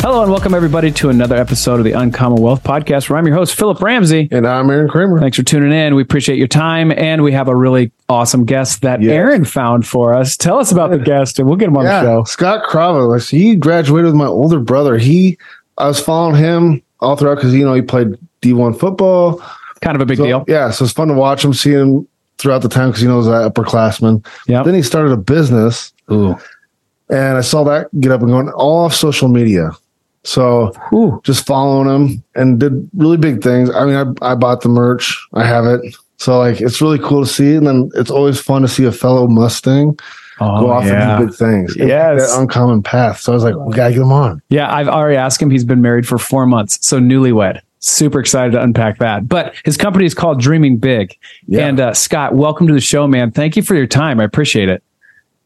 Hello and welcome everybody to another episode of the Uncommon Wealth Podcast, where I'm your host, Philip Ramsey. And I'm Aaron Kramer. Thanks for tuning in. We appreciate your time. And we have a really awesome guest that Aaron found for us. Tell us about the guest and we'll get him on the show. Scott Krava. He graduated with my older brother. I was following him all throughout because, he played D1 football. Kind of a big deal. Yeah. So it's fun to watch him, see him throughout the time because, he was an upperclassman. Yep. Then he started a business. Ooh. And I saw that get up and going all off social media. So just following him and did really big things. I mean, I bought the merch. I have it. So it's really cool to see. And then it's always fun to see a fellow Mustang go off and do big things. Yes. That uncommon path. So I was like, we got to get him on. Yeah. I've already asked him. He's been married for 4 months. So newlywed. Super excited to unpack that. But his company is called Dreaming Big. Yeah. And Scott, welcome to the show, man. Thank you for your time. I appreciate it.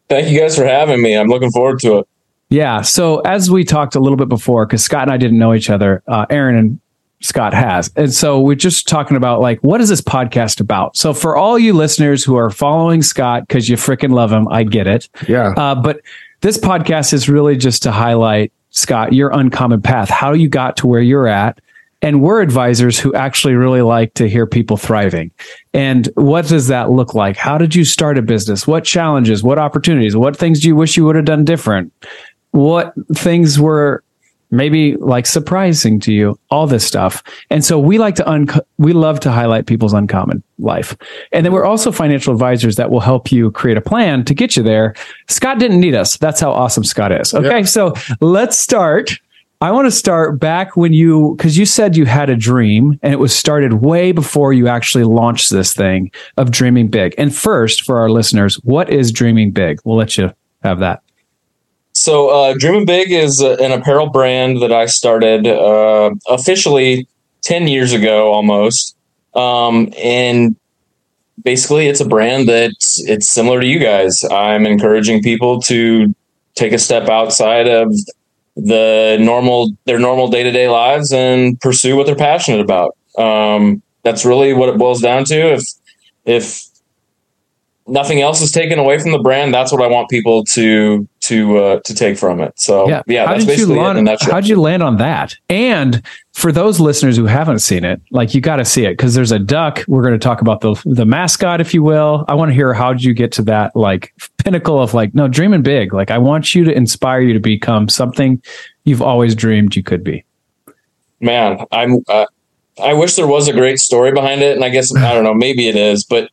Thank you guys for having me. I'm looking forward to it. Yeah. So as we talked a little bit before, because Scott and I didn't know each other, Aaron and Scott has. And so we're just talking about what is this podcast about? So for all you listeners who are following Scott, because you freaking love him, I get it. Yeah. But this podcast is really just to highlight, Scott, your uncommon path, how you got to where you're at. And we're advisors who actually really like to hear people thriving. And what does that look like? How did you start a business? What challenges, what opportunities, what things do you wish you would have done different? What things were maybe surprising to you, all this stuff. And so we like to, we love to highlight people's uncommon life. And then we're also financial advisors that will help you create a plan to get you there. Scott didn't need us. That's how awesome Scott is. Okay. Yep. So let's start. I want to start back when because you said you had a dream and it was started way before you actually launched this thing of Dreaming Big. And first for our listeners, what is Dreaming Big? We'll let you have that. So Dreaming Big is an apparel brand that I started officially 10 years ago almost. And basically it's a brand that's similar to you guys. I'm encouraging people to take a step outside of their normal day-to-day lives and pursue what they're passionate about. That's really what it boils down to. If nothing else is taken away from the brand, that's what I want people to take from it. So that's basically it in a nutshell. How'd you land on that? And for those listeners who haven't seen it, you got to see it because there's a duck. We're going to talk about the mascot, if you will. I want to hear how did you get to that pinnacle of no, dreaming big. I want you to inspire you to become something you've always dreamed you could be. Man, I wish there was a great story behind it, and I guess I don't know. Maybe it is, but.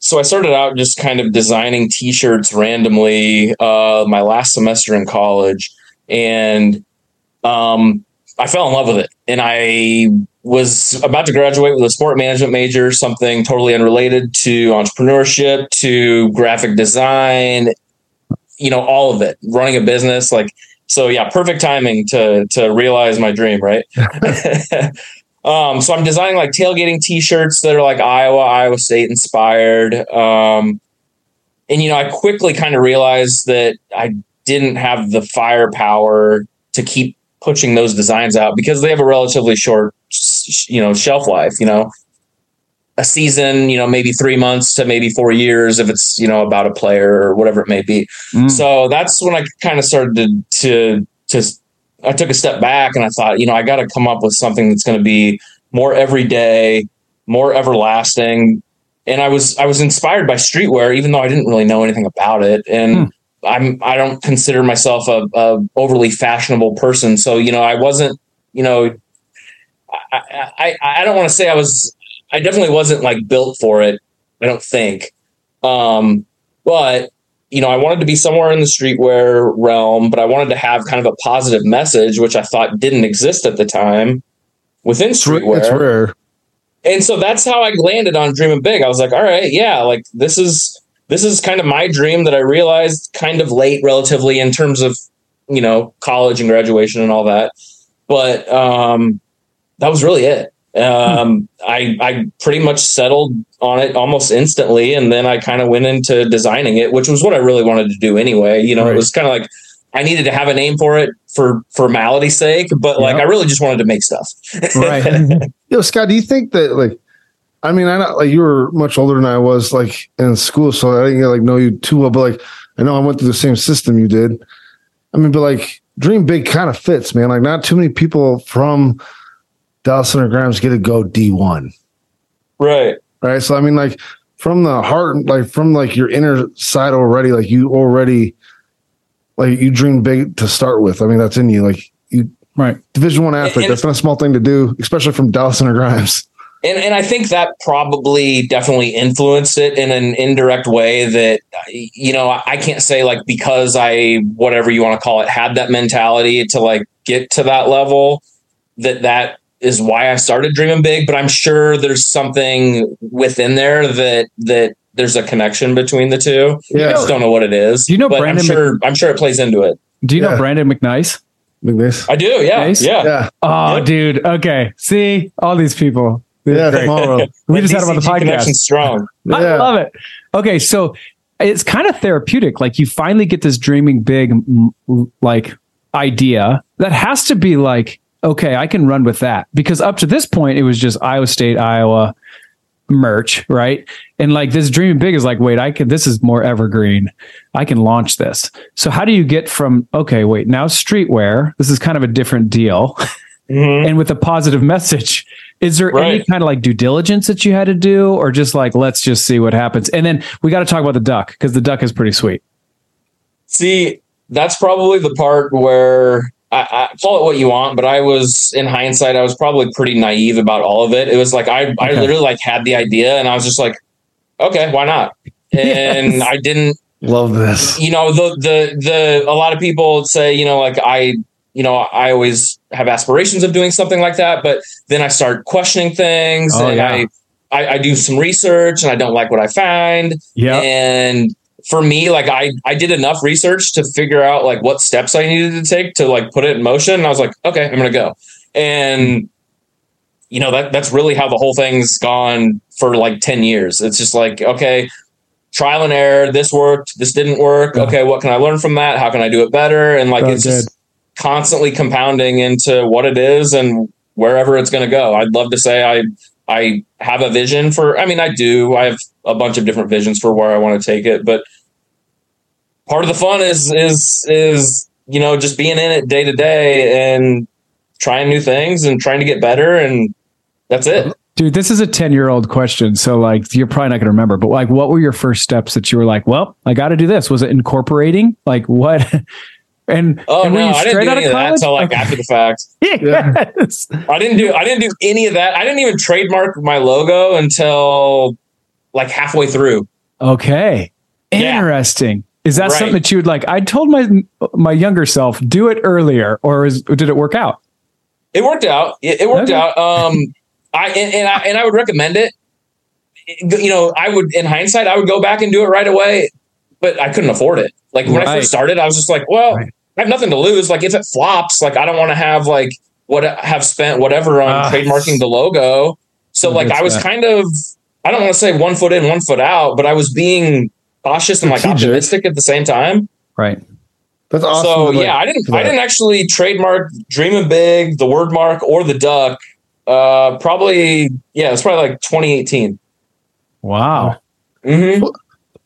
So I started out just kind of designing t-shirts randomly, my last semester in college, and I fell in love with it. And I was about to graduate with a sport management major, something totally unrelated to entrepreneurship, to graphic design, all of it, running a business. Perfect timing to realize my dream, right? So I'm designing tailgating t-shirts that are Iowa State inspired. And I quickly kind of realized that I didn't have the firepower to keep pushing those designs out because they have a relatively short, shelf life, a season, maybe 3 months to maybe 4 years if it's, about a player or whatever it may be. Mm. So that's when I kind of started to I took a step back and I thought, I got to come up with something that's going to be more everyday, more everlasting. And I was inspired by streetwear, even though I didn't really know anything about it. And I don't consider myself a overly fashionable person. So, I wasn't, I don't want to say I definitely wasn't built for it. I don't think. But I wanted to be somewhere in the streetwear realm, but I wanted to have kind of a positive message, which I thought didn't exist at the time within streetwear. It's rare. And so that's how I landed on Dreaming Big. I was all right, this is kind of my dream that I realized kind of late relatively in terms of, college and graduation and all that. But that was really it. I pretty much settled on it almost instantly. And then I kind of went into designing it, which was what I really wanted to do anyway. You know, It was kind of like, I needed to have a name for it for formality's sake, but like, I really just wanted to make stuff. Right. Yo, Scott, do you think that like, I mean, I know like you were much older than I was like in school, so I didn't like know you too well, but like, I know I went through the same system you did. I mean, but like Dream Big kind of fits, man. Like not too many people from Dallas Center Grimes get to go D1. Right. Right. So, I mean, like from the heart, like from like your inner side already, like you already, like you dream big to start with. I mean, that's in you, like you, right. Division I athlete. That's not a small thing to do, especially from Dallas Center Grimes. And I think that probably definitely influenced it in an indirect way that, you know, I can't say like, because I, whatever you want to call it, had that mentality to like get to that level that is why I started Dreaming Big, but I'm sure there's something within there that there's a connection between the two. Yeah. I just don't know what it is. Do you know Brandon? I'm sure it plays into it. Do you know Brandon McNeice? I do. Yeah. McNeice? Yeah. Oh, yeah. Dude. Okay. See all these people. Yeah. We just had him on the podcast. Strong. Yeah. I love it. Okay. So it's kind of therapeutic. Like you finally get this Dreaming Big, like idea that has to be like, okay, I can run with that, because up to this point it was just Iowa State, Iowa merch, right? And like this Dreaming Big is like, wait, this is more evergreen. I can launch this. So how do you get from, okay, wait, now streetwear, this is kind of a different deal. Mm-hmm. And with a positive message, is there any kind of like due diligence that you had to do, or just like, let's just see what happens? And then we got to talk about the duck, because the duck is pretty sweet. See, that's probably the part where I call it what you want, but I was, in hindsight, I was probably pretty naive about all of it. It was like, I literally like had the idea and I was just like, okay, why not? And I didn't love this. You know, a lot of people say, you know, like I always have aspirations of doing something like that, but then I start questioning things I do some research and I don't like what I find. Yeah. And for me, like I did enough research to figure out like what steps I needed to take to like put it in motion. And I was like, okay, I'm going to go. And you know, that's really how the whole thing's gone for like 10 years. It's just like, okay, trial and error. This worked. This didn't work. Yeah. Okay. What can I learn from that? How can I do it better? And like, it's just constantly compounding into what it is and wherever it's going to go. I'd love to say I have a vision for, I mean, I do, I have a bunch of different visions for where I want to take it, but part of the fun is, you know, just being in it day to day and trying new things and trying to get better. And that's it. Dude, this is a 10-year-old question. So like, you're probably not going to remember, but like, what were your first steps that you were like, well, I got to do this? Was it incorporating? Like what? No, I didn't do any of that until like after the fact. Yes. I didn't do any of that. I didn't even trademark my logo until like halfway through. Okay. Interesting. Yeah. Is that something that you would like? I told my younger self, do it earlier, or did it work out? It worked out. It worked out. I would recommend it. You know, I would, in hindsight, I would go back and do it right away, but I couldn't afford it. Like when I first started, I was just like, well, I have nothing to lose. Like if it flops, like I don't want to have like what I have spent whatever on trademarking the logo. So like I was kind of, I don't want to say 1 foot in, 1 foot out, but I was being cautious and like optimistic at the same time. Right. That's awesome. So I didn't actually trademark Dreaming Big, the word mark, or the duck. It's probably like 2018. Wow. Mm-hmm. Well,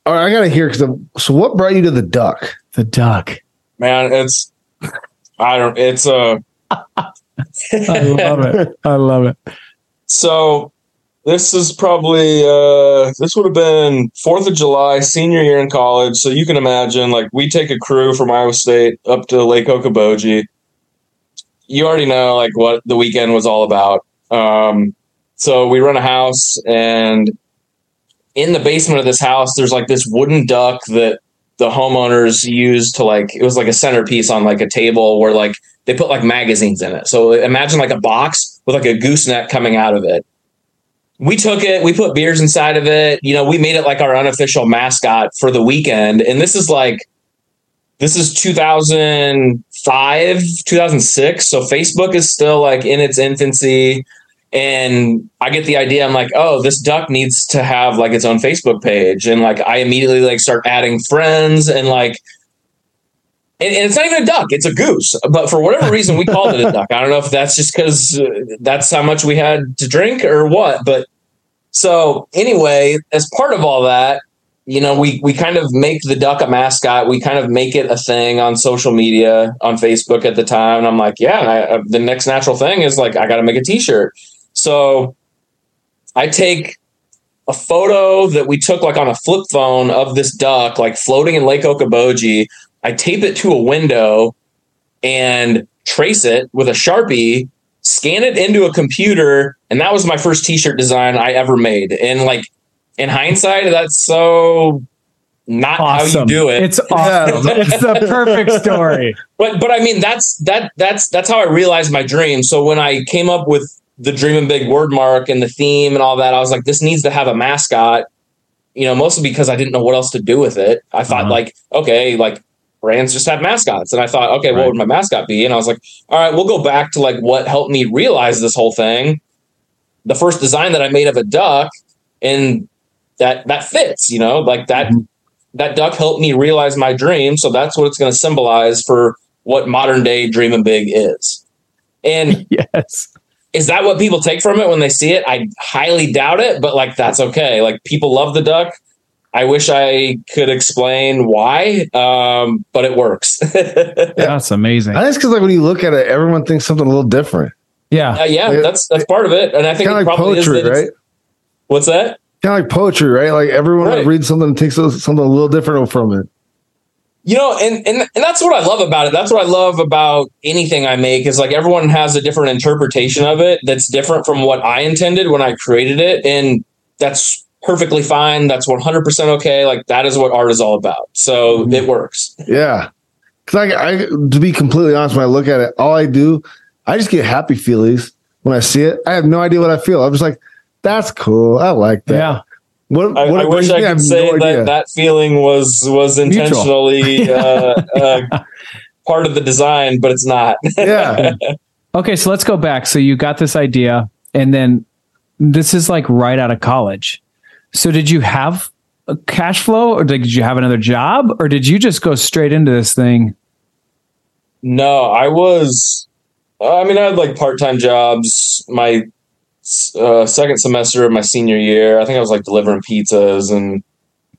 all right, I gotta hear. So, what brought you to the duck? The duck, man. I love it. I love it. So, this is probably this would have been 4th of July, senior year in college. So you can imagine, like we take a crew from Iowa State up to Lake Okoboji. You already know, like what the weekend was all about. So we rent a house and. In the basement of this house, there's like this wooden duck that the homeowners used to like, it was like a centerpiece on like a table where like they put like magazines in it. So imagine like a box with like a gooseneck coming out of it. We took it, we put beers inside of it. You know, we made it like our unofficial mascot for the weekend. And this is 2005, 2006. So Facebook is still like in its infancy. And I get the idea. I'm like, oh, this duck needs to have like its own Facebook page. And like, I immediately like start adding friends and like, and it's not even a duck, it's a goose. But for whatever reason, we called it a duck. I don't know if that's just because that's how much we had to drink or what. But so anyway, as part of all that, you know, we kind of make the duck a mascot. We kind of make it a thing on social media, on Facebook at the time. And I'm like, yeah, and the next natural thing is like, I got to make a t-shirt. So I take a photo that we took like on a flip phone of this duck, like floating in Lake Okoboji. I tape it to a window and trace it with a Sharpie, scan it into a computer. And that was my first t-shirt design I ever made. And like, in hindsight, that's so not awesome. How you do it. It's awesome. It's the perfect story. But I mean, that's how I realized my dream. So when I came up with the Dreaming Big wordmark and the theme and all that, I was like, this needs to have a mascot, you know, mostly because I didn't know what else to do with it. I thought like, okay, like, brands just have mascots. And I thought, okay, what would my mascot be? And I was like, all right, we'll go back to like what helped me realize this whole thing. The first design that I made of a duck, and that fits, you know, like that duck helped me realize my dream. So that's what it's going to symbolize for what modern day Dreaming Big is. And yes, is that what people take from it when they see it? I highly doubt it, but like, that's okay. Like, people love the duck. I wish I could explain why, but it works. Yeah, that's amazing. I think it's because like when you look at it, everyone thinks something a little different. Yeah, like, that's part of it, and I think it like probably poetry, is right? What's that? Kind of like poetry, right? Like everyone reads something and takes something a little different from it. You know, and that's what I love about it. That's what I love about anything I make is like everyone has a different interpretation of it that's different from what I intended when I created it, and that's perfectly fine. That's 100% okay. Like that is what art is all about. So it works. Yeah. Cause I, to be completely honest, when I look at it, all I do, I just get happy feelies when I see it. I have no idea what I feel. I'm just like, that's cool. I like that. Yeah. What I wish I could say that feeling was intentionally part of the design, but it's not. Yeah. Okay. So let's go back. So you got this idea and then this is like right out of college. So did you have a cash flow or did you have another job or did you just go straight into this thing? No, I had like part-time jobs. My second semester of my senior year, I think I was like delivering pizzas and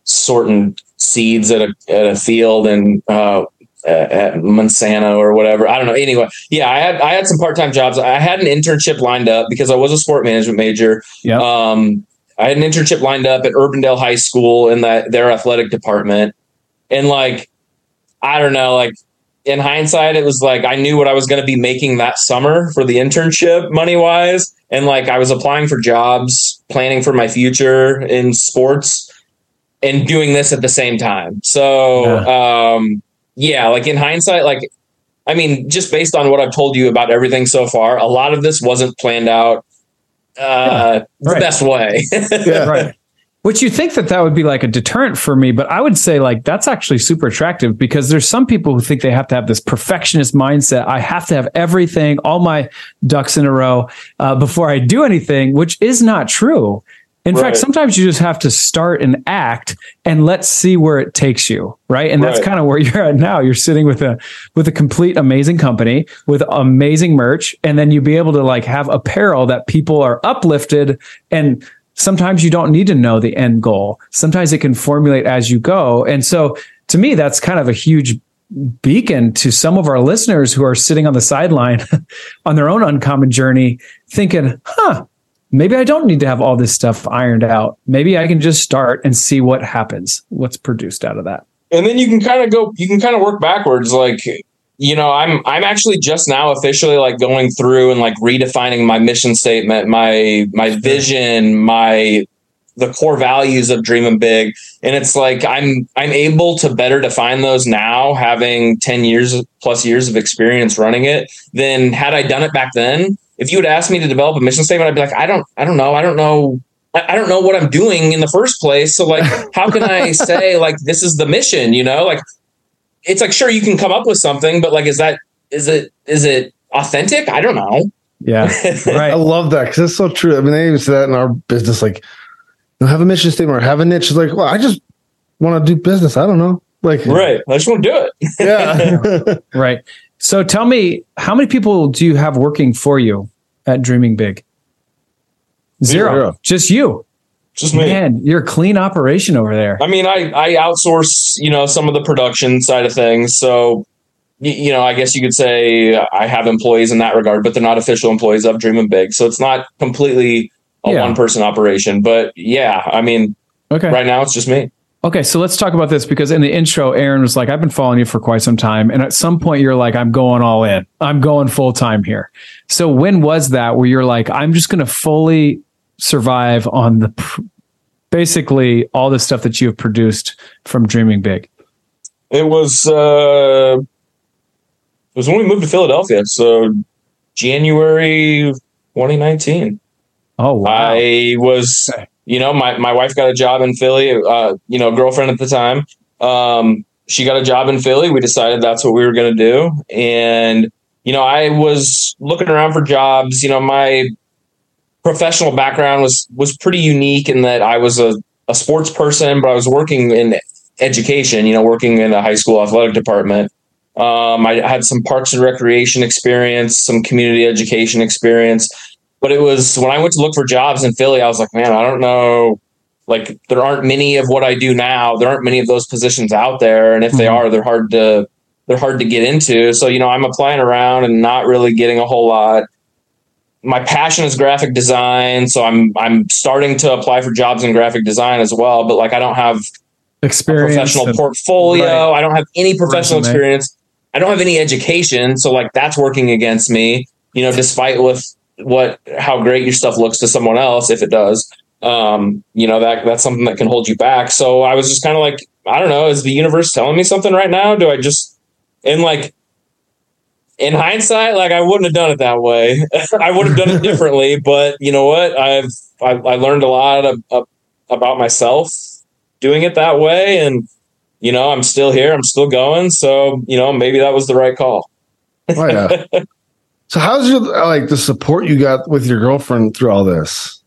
sorting seeds at a field and at Monsanto or whatever. I don't know. Anyway, yeah, I had some part-time jobs. I had an internship lined up because I was a sport management major. Yeah. I had an internship lined up at Urbendale High School in their athletic department. And like, I don't know, like in hindsight, it was like, I knew what I was going to be making that summer for the internship money wise. And like, I was applying for jobs, planning for my future in sports and doing this at the same time. So, like in hindsight, like, I mean, just based on what I've told you about everything so far, a lot of this wasn't planned out. The best way. Which you think that would be like a deterrent for me, but I would say like that's actually super attractive because there's some people who think they have to have this perfectionist mindset. I have to have everything, all my ducks in a row before I do anything, which is not true. In fact, sometimes you just have to start and act and let's see where it takes you. Right. And that's kind of where you're at now. You're sitting with a complete amazing company with amazing merch. And then you be able to like have apparel that people are uplifted. And sometimes you don't need to know the end goal. Sometimes it can formulate as you go. And so to me, that's kind of a huge beacon to some of our listeners who are sitting on the sideline on their own uncommon journey thinking, maybe I don't need to have all this stuff ironed out. Maybe I can just start and see what happens, what's produced out of that. And then you can kind of work backwards. Like, you know, I'm actually just now officially like going through and like redefining my mission statement, my vision, the core values of Dreaming Big. And it's like, I'm able to better define those now having 10 years plus years of experience running it than had I done it back then. If you would ask me to develop a mission statement, I'd be like, I don't know what I'm doing in the first place. So like, how can I say like, this is the mission, you know, like, it's like, sure, you can come up with something, but like, is it authentic? I don't know. Yeah. Right. I love that because it's so true. I mean, they even say that in our business, like, you know, have a mission statement or have a niche. It's like, well, I just want to do business. I don't know. Like, right. I just want to do it. Yeah. Right. So tell me, how many people do you have working for you at Dreaming Big? Zero. Just you. Just me. Man, you're a clean operation over there. I mean, I outsource, you know, some of the production side of things. So, you know, I guess you could say I have employees in that regard, but they're not official employees of Dreaming Big. So it's not completely a one-person operation. But yeah, I mean, right now it's just me. Okay, so let's talk about this because in the intro, Aaron was like, I've been following you for quite some time. And at some point, you're like, I'm going all in. I'm going full-time here. So when was that where you're like, I'm just going to fully survive on the basically all the stuff that you have produced from Dreaming Big? It was when we moved to Philadelphia, so January 2019. Oh wow. I was, you know, my wife got a job in Philly, you know, girlfriend at the time. She got a job in Philly. We decided that's what we were going to do. And, you know, I was looking around for jobs. You know, my professional background was pretty unique in that I was a sports person, but I was working in education, you know, working in a high school athletic department. I had some parks and recreation experience, some community education experience, but it was when I went to look for jobs in Philly, I was like, man, I don't know. Like there aren't many of what I do now. There aren't many of those positions out there. And if they are, they're hard to get into. So, you know, I'm applying around and not really getting a whole lot. My passion is graphic design, so I'm starting to apply for jobs in graphic design as well, but like I don't have experience, a professional portfolio. Right. I don't have any professional experience. I don't have any education, so like that's working against me, you know, despite with how great your stuff looks to someone else, if it does. You know, that's something that can hold you back. So I was just kind of like, I don't know, is the universe telling me something right now? Do I just in hindsight, like I wouldn't have done it that way. I would have done it differently, but you know what? I learned a lot about myself doing it that way. And, you know, I'm still here. I'm still going. So, you know, maybe that was the right call. Oh, yeah. So how's your, like the support you got with your girlfriend through all this?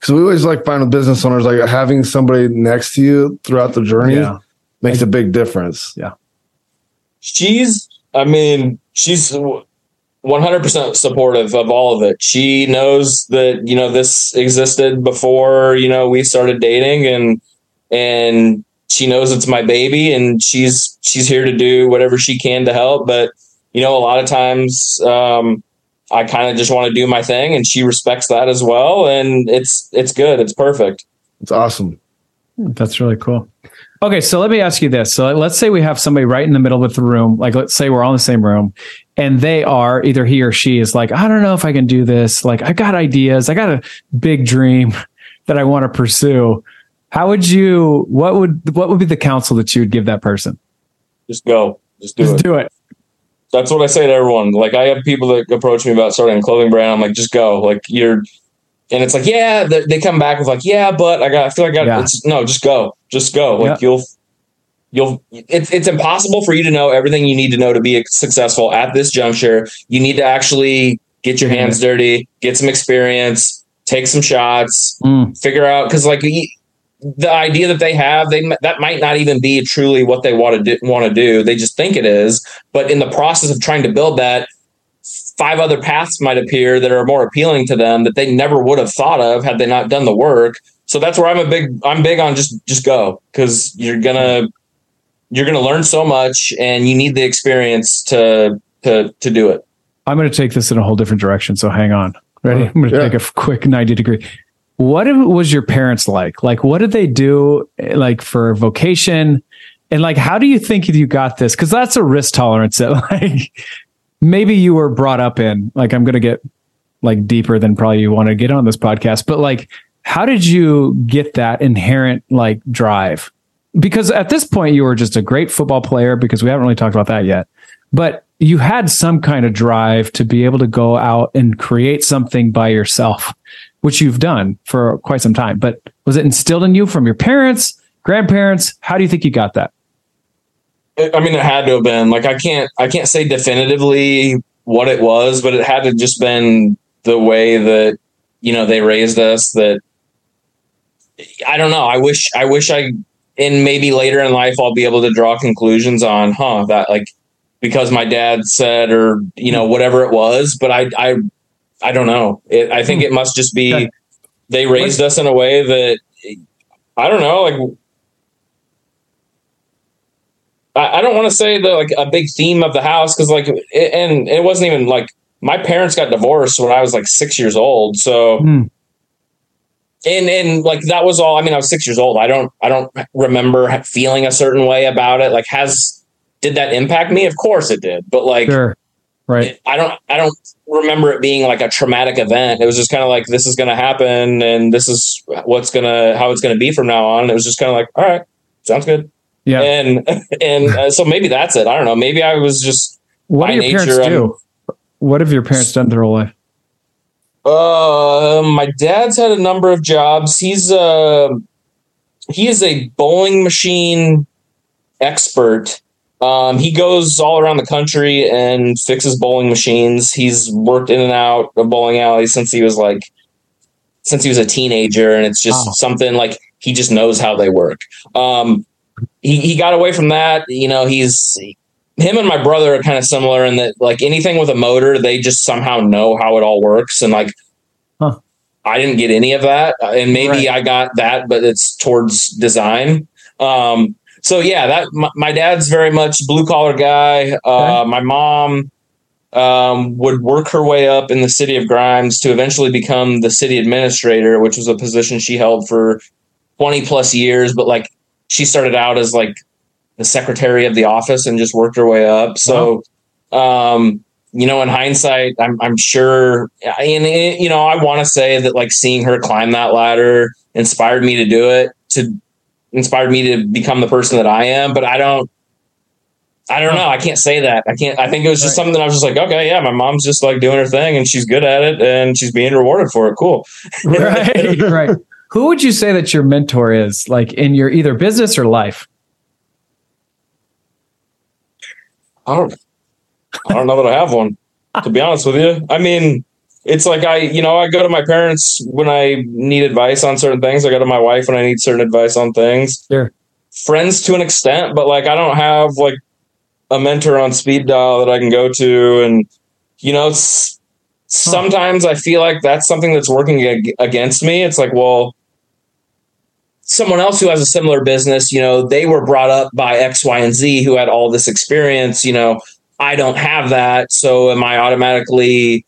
Cause we always like find with business owners, like having somebody next to you throughout the journey makes a big difference. Yeah. She's 100% supportive of all of it. She knows that, you know, this existed before, you know, we started dating and she knows it's my baby and she's here to do whatever she can to help. But, you know, a lot of times I kind of just want to do my thing and she respects that as well. And it's good. It's perfect. It's awesome. That's really cool. Okay, so let me ask you this. So let's say we have somebody right in the middle of the room. Like, let's say we're all in the same room and they are either he or she is like, I don't know if I can do this. Like, I've got ideas. I got a big dream that I want to pursue. How would you, what would be the counsel that you would give that person? Just go. Just do it. That's what I say to everyone. Like, I have people that approach me about starting a clothing brand. I'm like, just go. Like, you're, and it's like, yeah, they come back with like, yeah, but just go. Like you'll, it's impossible for you to know everything you need to know to be successful at this juncture. You need to actually get your hands dirty, get some experience, take some shots, figure out. Cause like the idea that they have, that might not even be truly what they want to do. They just think it is, but in the process of trying to build that, 5 other paths might appear that are more appealing to them that they never would have thought of had they not done the work. So that's where I'm big on just go, because you're gonna learn so much and you need the experience to do it. I'm gonna take this in a whole different direction. So hang on, ready? I'm gonna take a quick 90-degree. What was your parents like? Like, what did they do? Like for vocation, and like, how do you think you got this? Because that's a risk tolerance that like. Maybe you were brought up in, like, I'm going to get like deeper than probably you want to get on this podcast, but like, how did you get that inherent like drive? Because at this point you were just a great football player, because we haven't really talked about that yet, but you had some kind of drive to be able to go out and create something by yourself, which you've done for quite some time, but was it instilled in you from your parents, grandparents? How do you think you got that? I mean, it had to have been. Like, I can't say definitively what it was, but it had to just been the way that, you know, they raised us, that I don't know. I wish and maybe later in life, I'll be able to draw conclusions on, that like, because my dad said, or, you know, whatever it was, but I don't know. I think it must just be, they raised us in a way that, I don't know, like, I don't want to say that like a big theme of the house. Cause like, and it wasn't even like, my parents got divorced when I was like 6 years old. So, and like, that was all, I mean, I was 6 years old. I don't remember feeling a certain way about it. Like did that impact me? Of course it did. But like, sure. Right. I don't remember it being like a traumatic event. It was just kind of like, this is going to happen. And this is how it's going to be from now on. It was just kind of like, all right, sounds good. Yeah. And so maybe that's it. I don't know. Maybe I was just, what do your parents do? What have your parents done their whole life? My dad's had a number of jobs. He is a bowling machine expert. He goes all around the country and fixes bowling machines. He's worked in and out of bowling alleys since he was a teenager. And it's just something like, he just knows how they work. He got away from that. You know, him and my brother are kind of similar in that, like, anything with a motor, they just somehow know how it all works. And like, I didn't get any of that. And maybe I got that, but it's towards design. So yeah, my dad's very much blue collar guy. My mom, would work her way up in the city of Grimes to eventually become the city administrator, which was a position she held for 20 plus years. But like, she started out as like the secretary of the office and just worked her way up. So, you know, in hindsight, I'm sure, and you know, I want to say that like seeing her climb that ladder inspired me to do it, inspired me to become the person that I am. But I don't know. I can't say that. I think it was just something that I was just like, okay, yeah, my mom's just like doing her thing and she's good at it and she's being rewarded for it. Cool. Right. Who would you say that your mentor is, like, in your either business or life? I don't know that I have one, to be honest with you. I mean, it's like I go to my parents when I need advice on certain things. I go to my wife when I need certain advice on things. Sure. Friends to an extent, but like, I don't have like a mentor on speed dial that I can go to. And, you know, sometimes I feel like that's something that's working against me. It's like, well, someone else who has a similar business, you know, they were brought up by X, Y, and Z who had all this experience. You know, I don't have that. So am I automatically,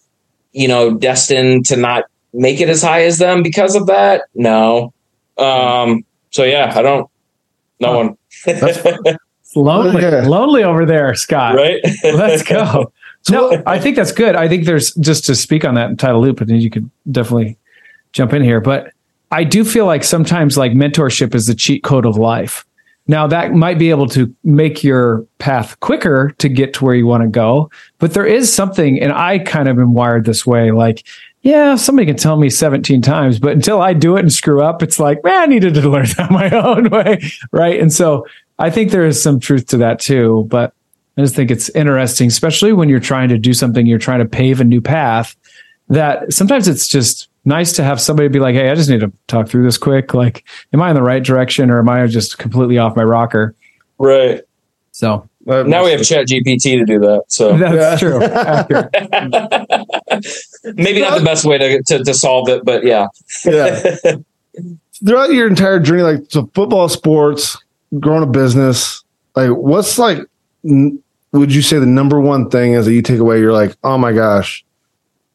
you know, destined to not make it as high as them because of that? No. So yeah, I don't know. It's lonely over there, Scott. Right? Let's go. No, I think that's good. I think there's, just to speak on that entitled loop, and you could definitely jump in here, but I do feel like sometimes like mentorship is the cheat code of life. Now that might be able to make your path quicker to get to where you want to go, but there is something, and I kind of am wired this way, like, yeah, somebody can tell me 17 times, but until I do it and screw up, it's like, man, I needed to learn that my own way. Right. And so I think there is some truth to that too, but I just think it's interesting, especially when you're trying to do something, you're trying to pave a new path, that sometimes it's just nice to have somebody be like, hey, I just need to talk through this quick. Like, am I in the right direction or am I just completely off my rocker? Right. So now we have ChatGPT to do that. So that's true. Maybe not the best way to solve it, but yeah. Yeah. Throughout your entire journey, like, so football, sports, growing a business, like, what's like, would you say the number one thing is that you take away, you're like, oh my gosh,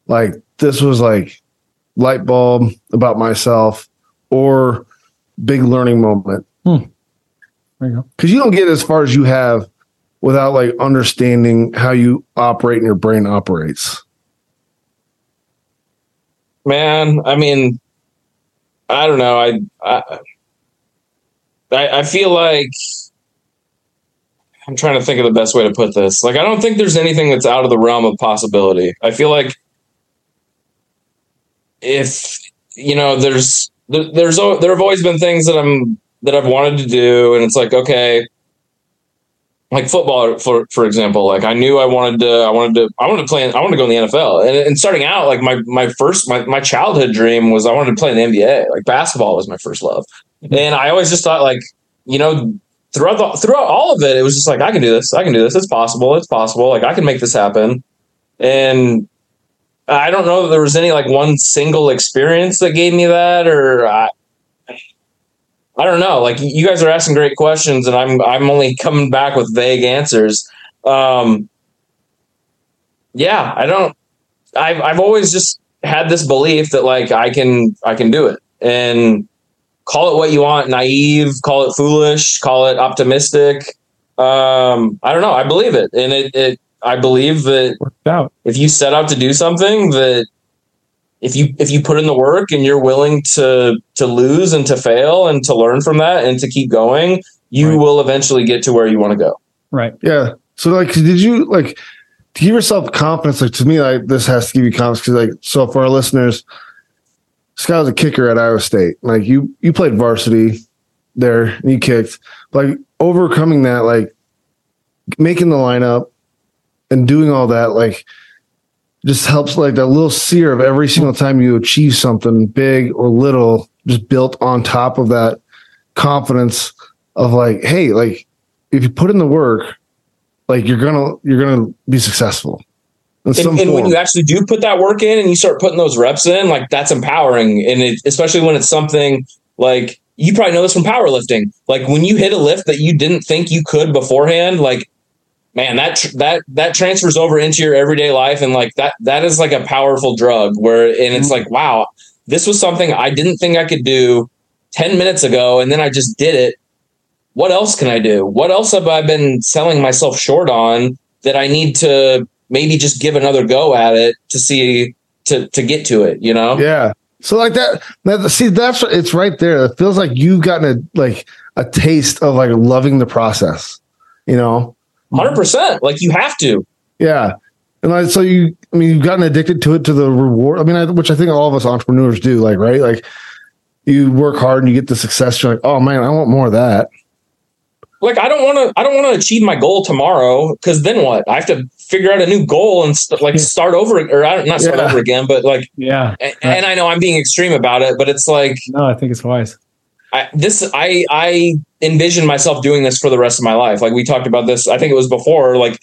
like this was like light bulb about myself, or big learning moment? There you go. Because you don't get as far as you have without like understanding how you operate and your brain operates. Man, I mean, I don't know. I feel like, I'm trying to think of the best way to put this. Like, I don't think there's anything that's out of the realm of possibility. I feel like if, you know, there have always been things that I've wanted to do. And it's like, okay, like football, for example, like I knew I wanted to play, I wanted to go in the NFL. And starting out, like my childhood dream was I wanted to play in the NBA. Like basketball was my first love. And I always just thought, like, you know, throughout all of it, it was just like, I can do this. It's possible. Like I can make this happen. And I don't know that there was any like one single experience that gave me that, or I don't know. Like you guys are asking great questions, and I'm only coming back with vague answers. Yeah, I don't. I've always just had this belief that like I can do it, and call it what you want, naive, call it foolish, call it optimistic. I don't know. I believe it, and I believe that if you set out to do something, that if you put in the work and you're willing to lose and to fail and to learn from that and to keep going, you will eventually get to where you want to go. Right. Yeah. So like, did you like to give yourself confidence? Like to me, like this has to give you confidence. Cause like, so for our listeners, Scott was a kicker at Iowa State. Like you played varsity there and you kicked, like overcoming that, like making the lineup and doing all that, like, just helps like that little sear of every single time you achieve something big or little, just built on top of that confidence of like, hey, like if you put in the work, like you're gonna be successful. And when you actually do put that work in and you start putting those reps in, like that's empowering. And especially when it's something like, you probably know this from powerlifting. Like when you hit a lift that you didn't think you could beforehand, like, man, that transfers over into your everyday life. And like that is like a powerful drug and it's like, wow, this was something I didn't think I could do 10 minutes ago. And then I just did it. What else can I do? What else have I been selling myself short on that I need to maybe just give another go at it to see, to get to it, you know? Yeah. So like that, see, that's, it's right there. It feels like you've gotten a taste of like loving the process, you know? 100%. Like you have to. Yeah. And like, so you've gotten addicted to it, to the reward. I mean, which I think all of us entrepreneurs do, like, right. Like you work hard and you get the success. You're like, oh man, I want more of that. Like, I don't want to achieve my goal tomorrow. Cause then what? I have to figure out a new goal and start over, or not start over again, but like, yeah. And I know I'm being extreme about it, but it's like, no, I think it's wise. I envision myself doing this for the rest of my life. Like we talked about this, I think it was before, like,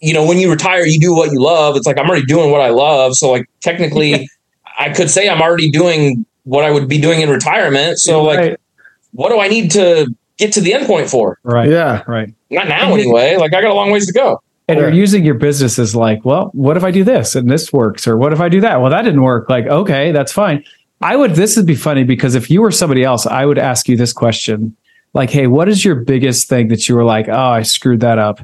you know, when you retire, you do what you love. It's like, I'm already doing what I love. So like, technically I could say I'm already doing what I would be doing in retirement. So like, what do I need to get to the end point for? Right. Yeah. Right. Not now anyway. Like I got a long ways to go. And you're using your business as like, well, what if I do this and this works? Or what if I do that? Well, that didn't work. Like, okay, that's fine. This would be funny because if you were somebody else, I would ask you this question. Like, hey, what is your biggest thing that you were like, oh, I screwed that up.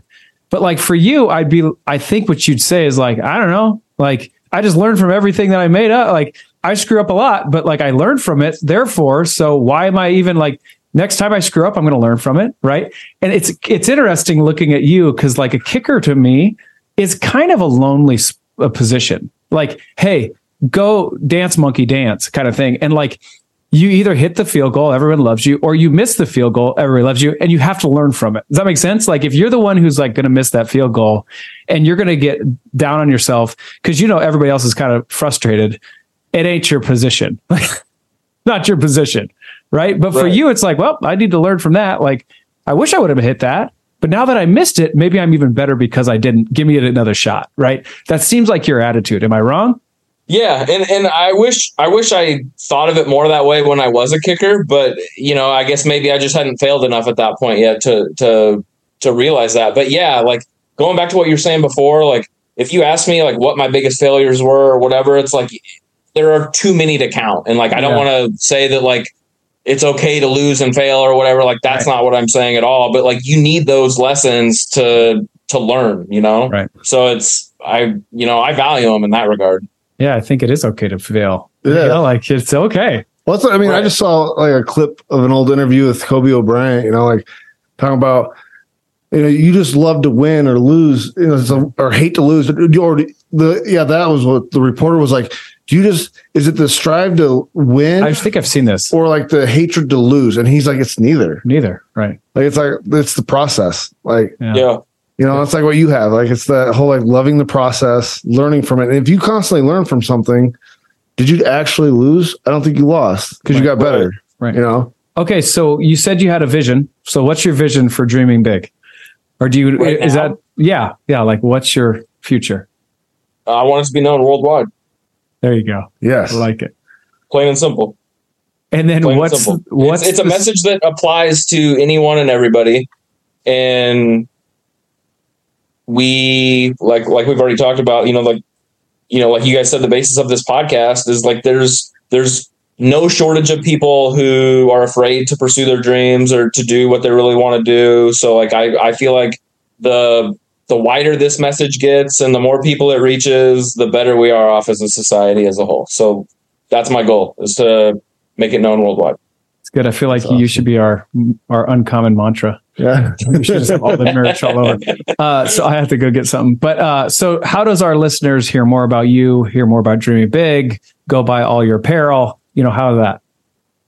But like for you, I think what you'd say is like, I don't know. Like I just learned from everything that I made up. Like I screw up a lot, but like I learned from it. Therefore, so why am I even like next time I screw up, I'm going to learn from it. Right. And it's interesting looking at you because like a kicker to me is kind of a lonely position. Like, hey, go dance, monkey dance kind of thing. And like, you either hit the field goal, everyone loves you, or you miss the field goal, everybody loves you, and you have to learn from it. Does that make sense? Like if you're the one who's like going to miss that field goal and you're going to get down on yourself because, you know, everybody else is kind of frustrated. It ain't your position, not your position. Right. But for you, it's like, well, I need to learn from that. Like, I wish I would have hit that. But now that I missed it, maybe I'm even better because I didn't. Give me another shot. Right. That seems like your attitude. Am I wrong? Yeah. And I wish I thought of it more that way when I was a kicker, but you know, I guess maybe I just hadn't failed enough at that point yet to realize that. But yeah, like going back to what you were saying before, like if you ask me like what my biggest failures were or whatever, it's like, there are too many to count. And like, I don't want to say that like, it's okay to lose and fail or whatever. Like that's not what I'm saying at all, but like you need those lessons to learn, you know? Right. So I value them in that regard. Yeah, I think it is okay to fail. Yeah, you know, like it's okay. Well, that's what, I mean, I just saw like a clip of an old interview with Kobe O'Bryant. You know, like talking about, you know, you just love to win or lose, you know, or hate to lose. That was what the reporter was like. Do you just, is it the strive to win? I think I've seen this. Or like the hatred to lose. And he's like, it's neither. Neither. Right. Like, it's the process. Like, yeah. You know, it's like what you have. Like, it's that whole, like, loving the process, learning from it. And if you constantly learn from something, did you actually lose? I don't think you lost, because you got better. Right. You know? Okay. So you said you had a vision. So what's your vision for Dreaming Big? Or do you, right is now? That, yeah. Yeah. Like, what's your future? I want it to be known worldwide. There you go. Yes. I like it. Plain and simple. And then it's a message that applies to anyone and everybody. And we, like we've already talked about, like you guys said, the basis of this podcast is like, there's no shortage of people who are afraid to pursue their dreams or to do what they really want to do. So like, I feel like the wider this message gets and the more people it reaches, the better we are off as a society as a whole. So that's my goal, is to make it known worldwide. It's good. I feel like you should be our uncommon mantra. Yeah. We should just have all the merch all over. So I have to go get something, but so how does our listeners hear more about you, hear more about Dreaming Big, go buy all your apparel? You know, how that?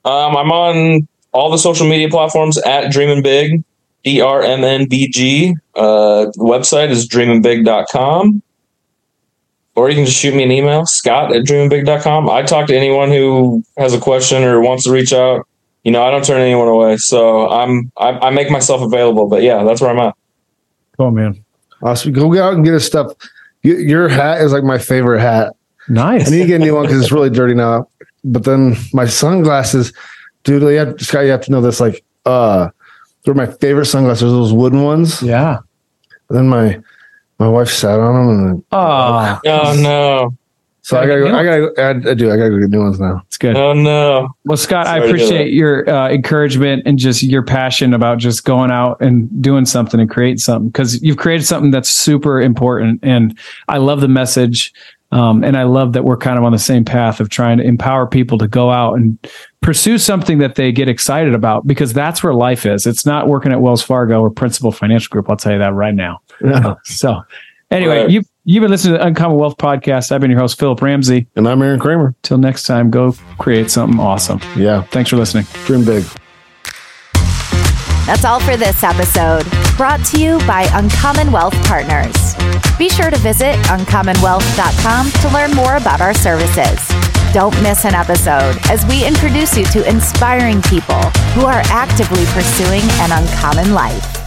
I'm on all the social media platforms at Dreaming Big. DRMNBG. The website is dreamingbig.com. Or you can just shoot me an email, scott@dreamingbig.com. I talk to anyone who has a question or wants to reach out. You know, I don't turn anyone away. So I make myself available. But yeah, that's where I'm at. Cool, man. Awesome. Go out and get his stuff. Your hat is like my favorite hat. Nice. I need to get a new one because it's really dirty now. But then my sunglasses, dude, Scott, you have to know this. Like, they're my favorite sunglasses, those wooden ones. Yeah. And then my wife sat on them, and no. So I gotta go get new ones now. It's good. Oh no. Well, Scott, I appreciate your encouragement and just your passion about just going out and doing something and creating something, because you've created something that's super important. And I love the message. And I love that we're kind of on the same path of trying to empower people to go out and pursue something that they get excited about, because that's where life is. It's not working at Wells Fargo or Principal Financial Group. I'll tell you that right now. Yeah. So anyway, you've been listening to the Uncommon Wealth Podcast. I've been your host, Philip Ramsey. And I'm Aaron Kramer. Till next time, go create something awesome. Yeah. Thanks for listening. Dream big. That's all for this episode, brought to you by Uncommon Wealth Partners. Be sure to visit uncommonwealth.com to learn more about our services. Don't miss an episode as we introduce you to inspiring people who are actively pursuing an uncommon life.